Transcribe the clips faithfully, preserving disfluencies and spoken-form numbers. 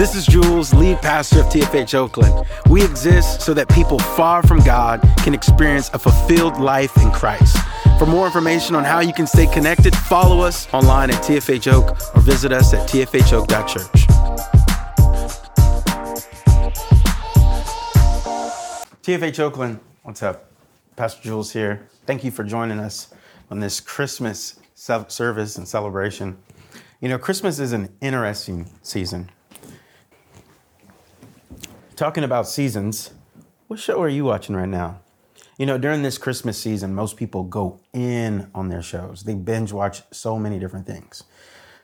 This is Jules, lead pastor of T F H Oakland. We exist so that people far from God can experience a fulfilled life in Christ. For more information on how you can stay connected, follow us online at T F H Oak or visit us at T F H Oak dot church. T F H Oakland, what's up? Pastor Jules here. Thank you for joining us on this Christmas service and celebration. You know, Christmas is an interesting season. Talking about seasons, what show are you watching right now? You know, during this Christmas season, most people go in on their shows. They binge watch so many different things.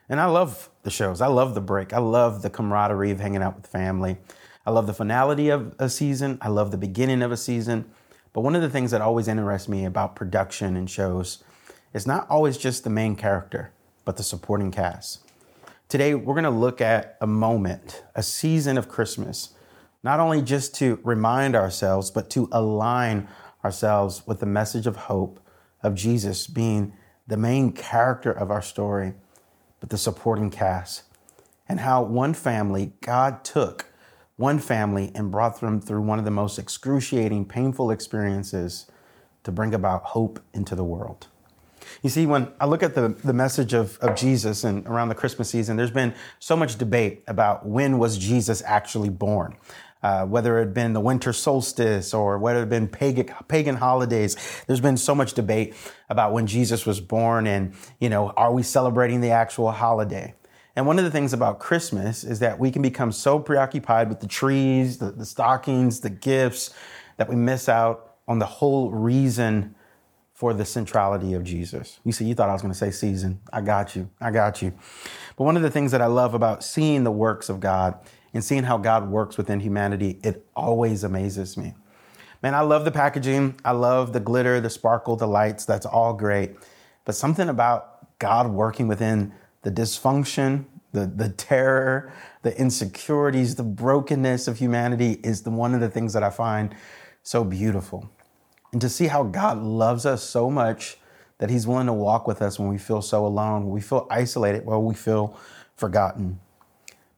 And I love the shows. I love the break. I love the camaraderie of hanging out with family. I love the finality of a season. I love the beginning of a season. But one of the things that always interests me about production and shows is not always just the main character, but the supporting cast. Today, we're gonna look at a moment, a season of Christmas, not only just to remind ourselves, but to align ourselves with the message of hope of Jesus being the main character of our story, but the supporting cast, and how one family, God took one family and brought them through one of the most excruciating, painful experiences to bring about hope into the world. You see, when I look at the, the message of, of Jesus and around the Christmas season, there's been so much debate about when was Jesus actually born, uh, whether it had been the winter solstice or whether it had been pagan, pagan holidays. There's been so much debate about when Jesus was born and, you know, are we celebrating the actual holiday? And one of the things about Christmas is that we can become so preoccupied with the trees, the, the stockings, the gifts, that we miss out on the whole reason for the centrality of Jesus. You see, you thought I was gonna say season. I got you, I got you. But one of the things that I love about seeing the works of God and seeing how God works within humanity, it always amazes me. Man, I love the packaging. I love the glitter, the sparkle, the lights, that's all great. But something about God working within the dysfunction, the, the terror, the insecurities, the brokenness of humanity is the, one of the things that I find so beautiful. And to see how God loves us so much that he's willing to walk with us when we feel so alone, when we feel isolated, when we feel forgotten.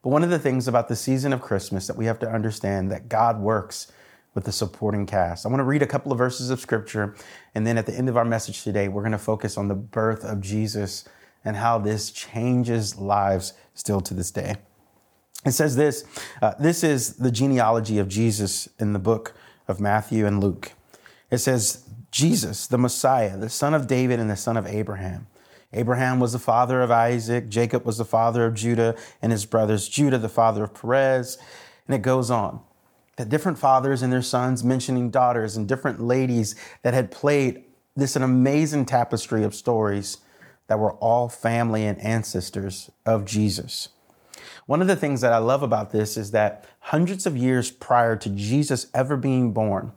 But one of the things about the season of Christmas that we have to understand that God works with the supporting cast. I want to read a couple of verses of scripture. And then at the end of our message today, we're going to focus on the birth of Jesus and how this changes lives still to this day. It says this, uh, this is the genealogy of Jesus in the book of Matthew and Luke. It says, Jesus, the Messiah, the son of David and the son of Abraham. Abraham was the father of Isaac. Jacob was the father of Judah and his brothers. Judah, the father of Perez. And it goes on. The different fathers and their sons mentioning daughters and different ladies that had played this an amazing tapestry of stories that were all family and ancestors of Jesus. One of the things that I love about this is that hundreds of years prior to Jesus ever being born,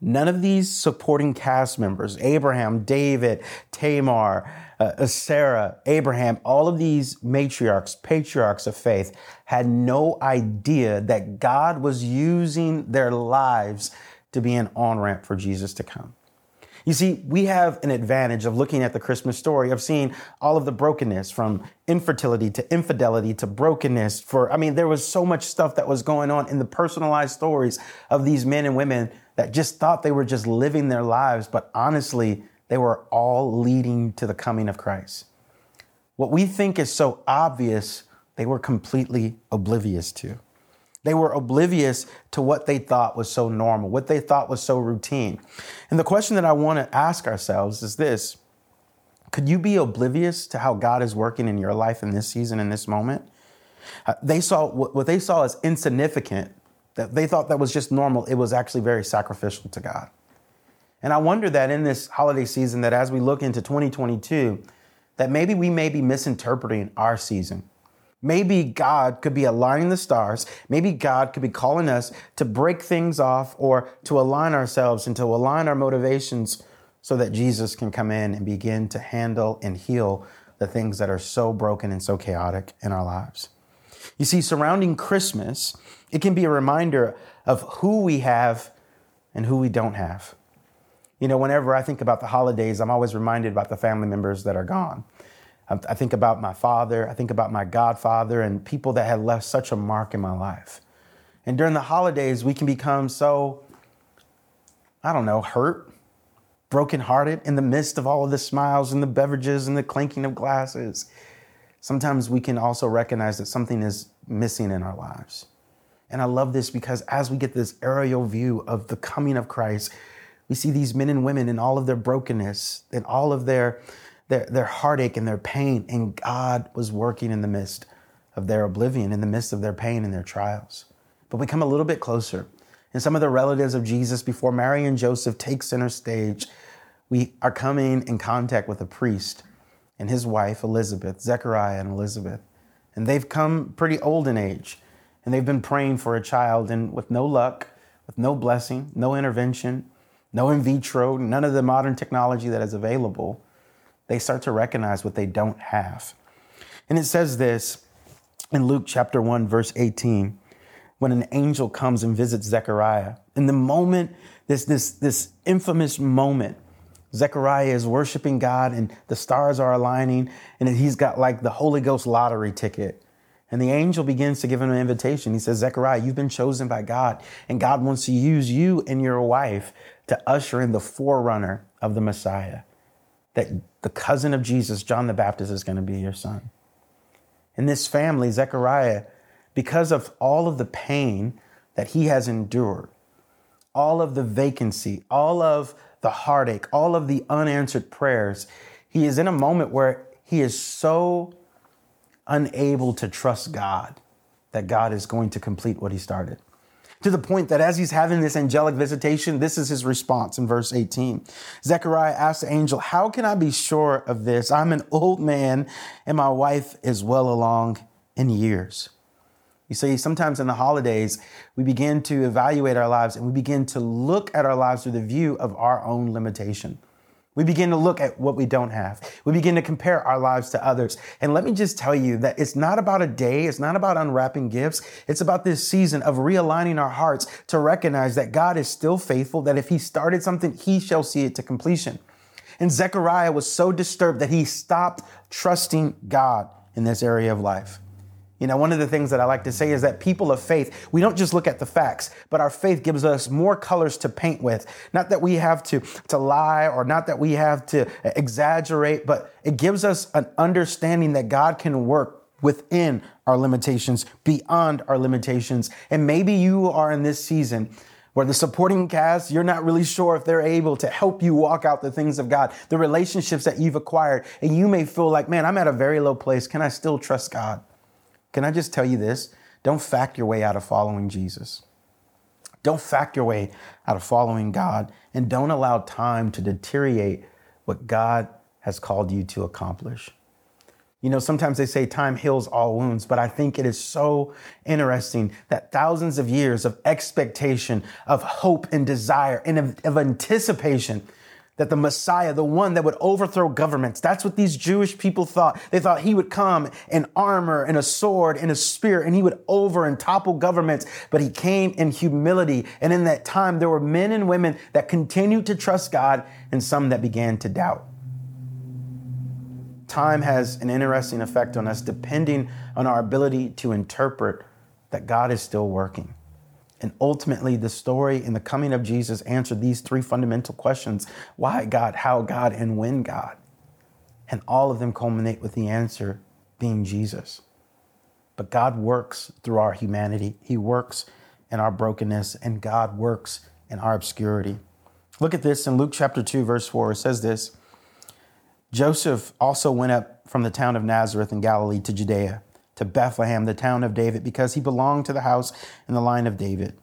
none of these supporting cast members, Abraham, David, Tamar, uh, Sarah, Abraham, all of these matriarchs, patriarchs of faith, had no idea that God was using their lives to be an on-ramp for Jesus to come. You see, we have an advantage of looking at the Christmas story, of seeing all of the brokenness from infertility to infidelity to brokenness. For I mean, there was so much stuff that was going on in the personalized stories of these men and women that just thought they were just living their lives, but honestly, they were all leading to the coming of Christ. What we think is so obvious, they were completely oblivious to. They were oblivious to what they thought was so normal, what they thought was so routine. And the question that I want to ask ourselves is this. Could you be oblivious to how God is working in your life in this season, in this moment? Uh, they saw what, what they saw as insignificant, that they thought that was just normal. It was actually very sacrificial to God. And I wonder that in this holiday season, that as we look into twenty twenty-two, that maybe we may be misinterpreting our season. Maybe God could be aligning the stars. Maybe God could be calling us to break things off or to align ourselves and to align our motivations so that Jesus can come in and begin to handle and heal the things that are so broken and so chaotic in our lives. You see, surrounding Christmas, it can be a reminder of who we have and who we don't have. You know, whenever I think about the holidays, I'm always reminded about the family members that are gone. I think about my father. I think about my godfather and people that had left such a mark in my life. And during the holidays, we can become so, I don't know, hurt, brokenhearted in the midst of all of the smiles and the beverages and the clinking of glasses. Sometimes we can also recognize that something is missing in our lives. And I love this because as we get this aerial view of the coming of Christ, we see these men and women in all of their brokenness and all of their, their, their heartache and their pain. And God was working in the midst of their oblivion, in the midst of their pain and their trials. But we come a little bit closer. And some of the relatives of Jesus, before Mary and Joseph take center stage, we are coming in contact with a priest and his wife, Elizabeth, Zechariah and Elizabeth. And they've come pretty old in age. And they've been praying for a child, and with no luck, with no blessing, no intervention, no in vitro, none of the modern technology that is available, they start to recognize what they don't have. And it says this in Luke chapter one, verse eighteen, when an angel comes and visits Zechariah. And the moment, this, this, this infamous moment, Zechariah is worshiping God and the stars are aligning, and he's got like the Holy Ghost lottery ticket. And the angel begins to give him an invitation. He says, Zechariah, you've been chosen by God, and God wants to use you and your wife to usher in the forerunner of the Messiah, that the cousin of Jesus, John the Baptist, is going to be your son. In this family, Zechariah, because of all of the pain that he has endured, all of the vacancy, all of the heartache, all of the unanswered prayers, he is in a moment where he is so unable to trust God that God is going to complete what he started. To the point that as he's having this angelic visitation, this is his response in verse eighteen. Zechariah asked the angel, "How can I be sure of this? I'm an old man and my wife is well along in years." You see, sometimes in the holidays, we begin to evaluate our lives and we begin to look at our lives through the view of our own limitation. We begin to look at what we don't have. We begin to compare our lives to others. And let me just tell you that it's not about a day. It's not about unwrapping gifts. It's about this season of realigning our hearts to recognize that God is still faithful, that if he started something, he shall see it to completion. And Zechariah was so disturbed that he stopped trusting God in this area of life. You know, one of the things that I like to say is that people of faith, we don't just look at the facts, but our faith gives us more colors to paint with. Not that we have to, to lie or not that we have to exaggerate, but it gives us an understanding that God can work within our limitations, beyond our limitations. And maybe you are in this season where the supporting cast, you're not really sure if they're able to help you walk out the things of God, the relationships that you've acquired, and you may feel like, man, I'm at a very low place. Can I still trust God? Can I just tell you this? Don't fact your way out of following Jesus. Don't fact your way out of following God, and don't allow time to deteriorate what God has called you to accomplish. You know, sometimes they say time heals all wounds, but I think it is so interesting that thousands of years of expectation, of hope and desire, and of, of anticipation that the Messiah, the one that would overthrow governments, that's what these Jewish people thought. They thought he would come in armor and a sword and a spear, and he would over and topple governments. But he came in humility. And in that time, there were men and women that continued to trust God and some that began to doubt. Time has an interesting effect on us, depending on our ability to interpret that God is still working. And ultimately, the story and the coming of Jesus answered these three fundamental questions: why God, how God, and when God. And all of them culminate with the answer being Jesus. But God works through our humanity. He works in our brokenness, and God works in our obscurity. Look at this in Luke chapter two, verse four. It says this: Joseph also went up from the town of Nazareth in Galilee to Judea, to Bethlehem, the town of David, because he belonged to the house and the line of David.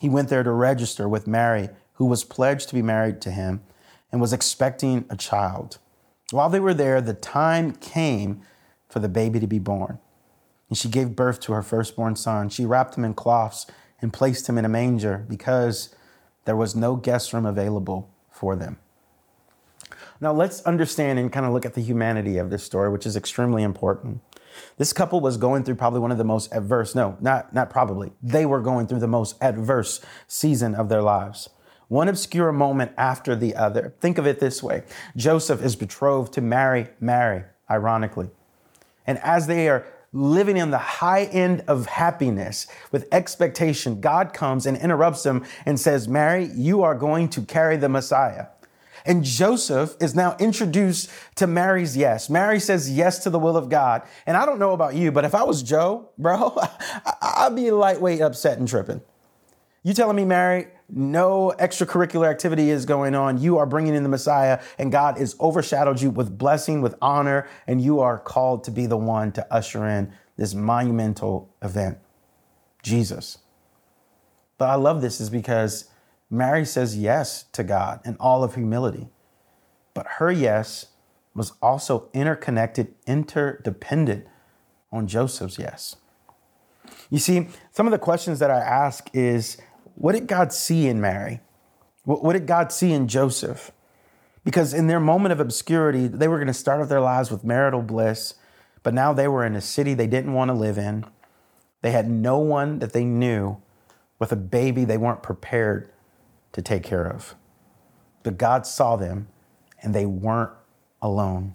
He went there to register with Mary, who was pledged to be married to him and was expecting a child. While they were there, the time came for the baby to be born. And she gave birth to her firstborn son. She wrapped him in cloths and placed him in a manger because there was no guest room available for them. Now let's understand and kind of look at the humanity of this story, which is extremely important. This couple was going through probably one of the most adverse, no, not, not probably. They were going through the most adverse season of their lives. One obscure moment after the other. Think of it this way. Joseph is betrothed to Mary, Mary. ironically. And as they are living in the high end of happiness with expectation, God comes and interrupts them and says, Mary, you are going to carry the Messiah. And Joseph is now introduced to Mary's yes. Mary says yes to the will of God. And I don't know about you, but if I was Joe, bro, I'd be lightweight upset and tripping. You telling me, Mary, no extracurricular activity is going on. You are bringing in the Messiah, and God has overshadowed you with blessing, with honor, and you are called to be the one to usher in this monumental event, Jesus. But I love this is because Mary says yes to God in all of humility, but her yes was also interconnected, interdependent on Joseph's yes. You see, some of the questions that I ask is, what did God see in Mary? What did God see in Joseph? Because in their moment of obscurity, they were going to start off their lives with marital bliss, but now they were in a city they didn't want to live in. They had no one that they knew with a baby they weren't prepared to take care of. But God saw them, and they weren't alone.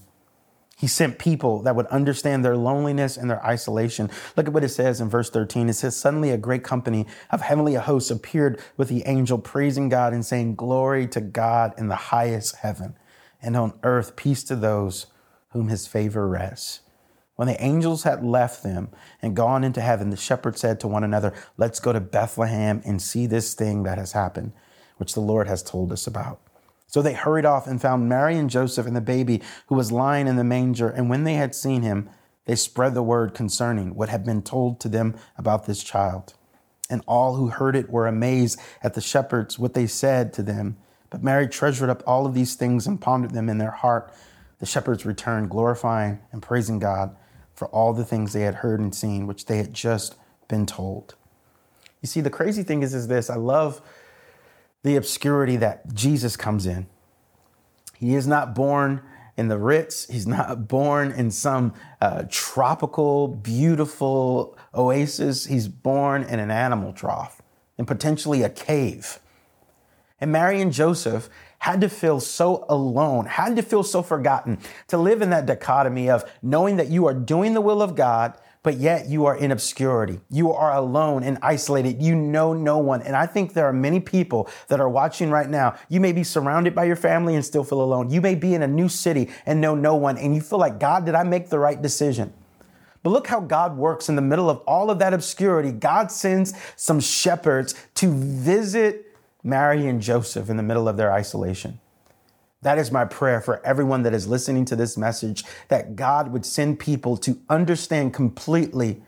He sent people that would understand their loneliness and their isolation. Look at what it says in verse thirteen. It says, suddenly a great company of heavenly hosts appeared with the angel, praising God and saying, glory to God in the highest heaven, and on earth peace to those whom his favor rests. When the angels had left them and gone into heaven, the shepherds said to one another, let's go to Bethlehem and see this thing that has happened, which the Lord has told us about. So they hurried off and found Mary and Joseph and the baby who was lying in the manger. And when they had seen him, they spread the word concerning what had been told to them about this child. And all who heard it were amazed at the shepherds, what they said to them. But Mary treasured up all of these things and pondered them in their heart. The shepherds returned, glorifying and praising God for all the things they had heard and seen, which they had just been told. You see, the crazy thing is, is this. I love the obscurity that Jesus comes in. He is not born in the Ritz. He's not born in some uh, tropical, beautiful oasis. He's born in an animal trough and potentially a cave. And Mary and Joseph had to feel so alone, had to feel so forgotten, to live in that dichotomy of knowing that you are doing the will of God, but yet you are in obscurity. You are alone and isolated. You know no one. And I think there are many people that are watching right now. You may be surrounded by your family and still feel alone. You may be in a new city and know no one. And you feel like, God, did I make the right decision? But look how God works in the middle of all of that obscurity. God sends some shepherds to visit Mary and Joseph in the middle of their isolation. That is my prayer for everyone that is listening to this message, that God would send people to understand completely,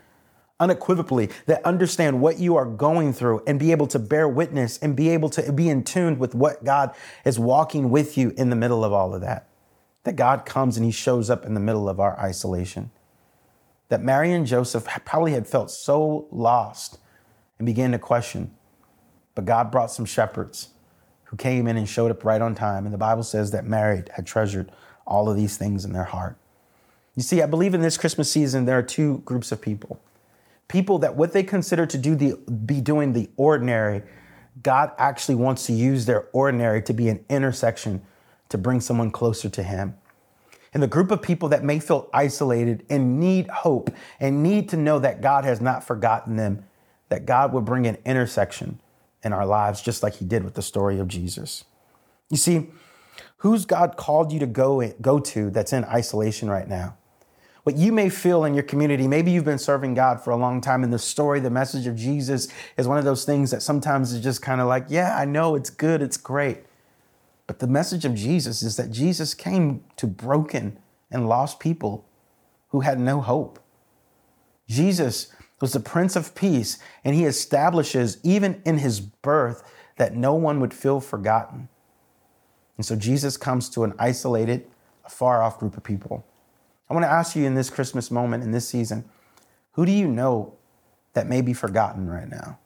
unequivocally, that understand what you are going through and be able to bear witness and be able to be in tune with what God is walking with you in the middle of all of that. That God comes and he shows up in the middle of our isolation. That Mary and Joseph probably had felt so lost and began to question, but God brought some shepherds who came in and showed up right on time. And the Bible says that Mary had treasured all of these things in their heart. You see, I believe in this Christmas season, there are two groups of people. People that what they consider to do the be doing the ordinary, God actually wants to use their ordinary to be an intersection to bring someone closer to him. And the group of people that may feel isolated and need hope and need to know that God has not forgotten them, that God will bring an intersection in our lives, just like he did with the story of Jesus. You see, who's God called you to go in, go to that's in isolation right now? What you may feel in your community, maybe you've been serving God for a long time, and the story, the message of Jesus is one of those things that sometimes is just kind of like, yeah, I know it's good, it's great. But the message of Jesus is that Jesus came to broken and lost people who had no hope. Jesus was the Prince of Peace, and he establishes, even in his birth, that no one would feel forgotten. And so Jesus comes to an isolated, a far-off group of people. I want to ask you in this Christmas moment, in this season, who do you know that may be forgotten right now?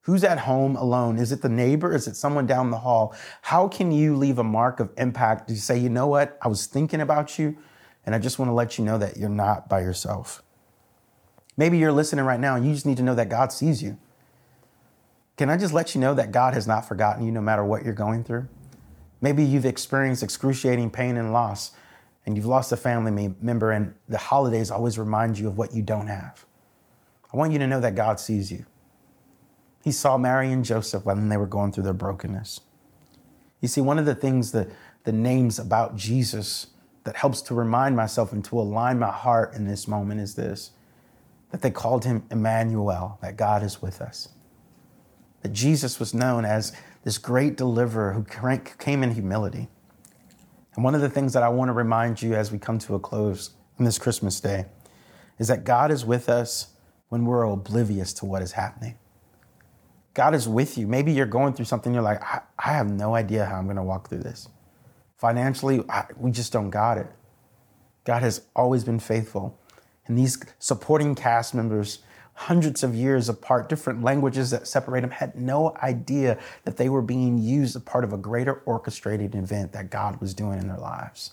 Who's at home alone? Is it the neighbor? Is it someone down the hall? How can you leave a mark of impact to say, you know what, I was thinking about you, and I just want to let you know that you're not by yourself. Maybe you're listening right now and you just need to know that God sees you. Can I just let you know that God has not forgotten you no matter what you're going through? Maybe you've experienced excruciating pain and loss, and you've lost a family member, and the holidays always remind you of what you don't have, I want you to know that God sees you. He saw Mary and Joseph when they were going through their brokenness. You see, one of the things that the names about Jesus that helps to remind myself and to align my heart in this moment is this, that they called him Emmanuel, that God is with us. That Jesus was known as this great deliverer who came in humility. And one of the things that I want to remind you as we come to a close on this Christmas day is that God is with us when we're oblivious to what is happening. God is with you. Maybe you're going through something, you're like, I, I have no idea how I'm going to walk through this. Financially, I, we just don't got it. God has always been faithful. And these supporting cast members, hundreds of years apart, different languages that separate them, had no idea that they were being used as part of a greater orchestrated event that God was doing in their lives.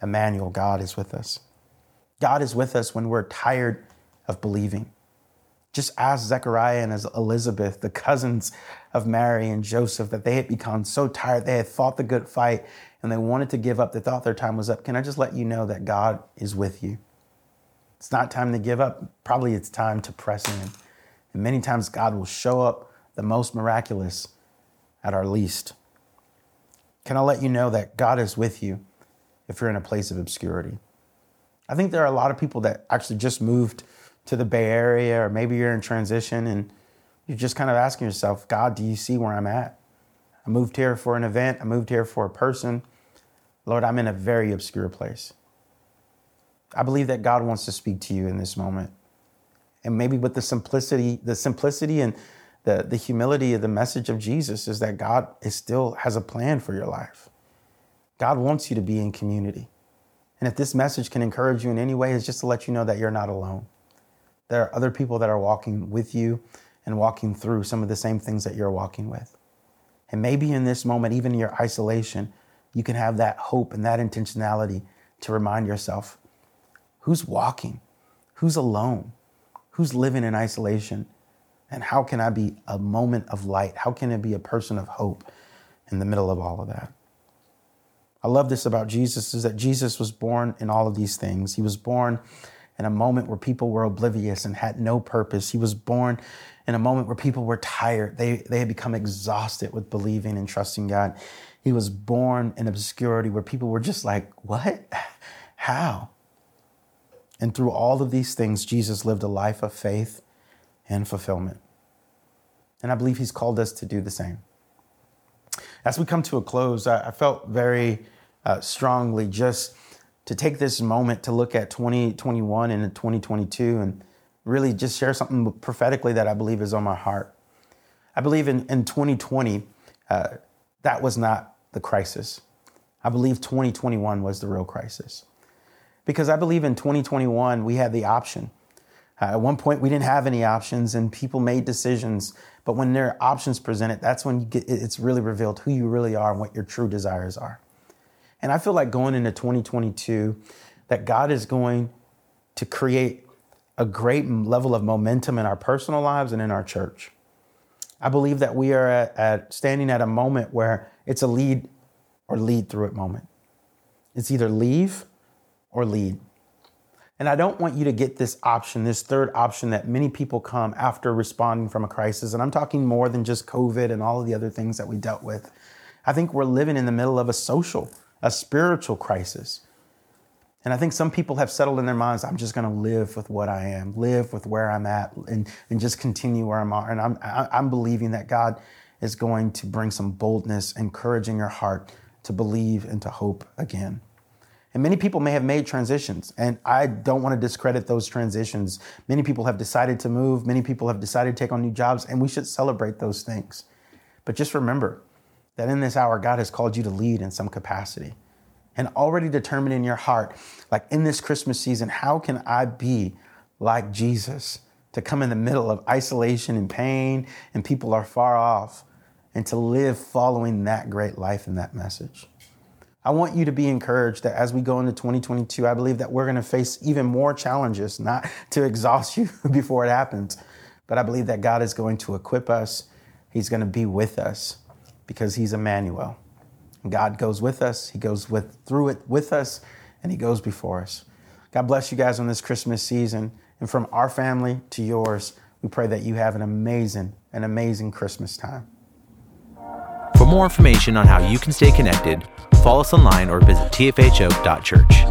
Emmanuel, God is with us. God is with us when we're tired of believing. Just ask Zechariah and as Elizabeth, the cousins of Mary and Joseph, that they had become so tired. They had fought the good fight and they wanted to give up. They thought their time was up. Can I just let you know that God is with you? It's not time to give up. Probably it's time to press in. And many times God will show up the most miraculous at our least. Can I let you know that God is with you if you're in a place of obscurity? I think there are a lot of people that actually just moved to the Bay Area, or maybe you're in transition and you're just kind of asking yourself, God, do you see where I'm at? I moved here for an event. I moved here for a person. Lord, I'm in a very obscure place. I believe that God wants to speak to you in this moment. And maybe with the simplicity, the simplicity and the, the humility of the message of Jesus is that God is still has a plan for your life. God wants you to be in community. And if this message can encourage you in any way, it's just to let you know that you're not alone. There are other people that are walking with you and walking through some of the same things that you're walking with. And maybe in this moment, even in your isolation, you can have that hope and that intentionality to remind yourself, who's walking? Who's alone? Who's living in isolation? And how can I be a moment of light? How can I be a person of hope in the middle of all of that? I love this about Jesus is that Jesus was born in all of these things. He was born in a moment where people were oblivious and had no purpose. He was born in a moment where people were tired. They, they had become exhausted with believing and trusting God. He was born in obscurity where people were just like, what? How? And through all of these things, Jesus lived a life of faith and fulfillment. And I believe he's called us to do the same. As we come to a close, I, I felt very uh, strongly just to take this moment to look at twenty twenty-one and twenty twenty-two and really just share something prophetically that I believe is on my heart. I believe in, in twenty twenty, uh, that was not the crisis. I believe twenty twenty-one was the real crisis. Because I believe in twenty twenty-one, we had the option. Uh, at one point, we didn't have any options and people made decisions. But when there are options presented, that's when you get, it's really revealed who you really are and what your true desires are. And I feel like going into twenty twenty-two, that God is going to create a great level of momentum in our personal lives and in our church. I believe that we are at, at standing at a moment where it's a lead or lead through it moment. It's either leave or lead. And I don't want you to get this option, this third option that many people come after responding from a crisis. And I'm talking more than just COVID and all of the other things that we dealt with. I think we're living in the middle of a social a spiritual crisis. And I think some people have settled in their minds, I'm just going to live with what I am, live with where I'm at, and, and just continue where I'm at. And I'm, I'm believing that God is going to bring some boldness, encouraging your heart to believe and to hope again. And many people may have made transitions, and I don't want to discredit those transitions. Many people have decided to move. Many people have decided to take on new jobs, and we should celebrate those things. But just remember, that in this hour, God has called you to lead in some capacity and already determined in your heart, like in this Christmas season, how can I be like Jesus to come in the middle of isolation and pain and people are far off and to live following that great life and that message. I want you to be encouraged that as we go into twenty twenty-two, I believe that we're going to face even more challenges, not to exhaust you before it happens, but I believe that God is going to equip us. He's going to be with us. Because he's Emmanuel. God goes with us. He goes with through it with us. and he goes before us. God bless you guys on this Christmas season. And from our family to yours, we pray that you have an amazing, an amazing Christmas time. For more information on how you can stay connected, follow us online or visit T F H Oak dot church.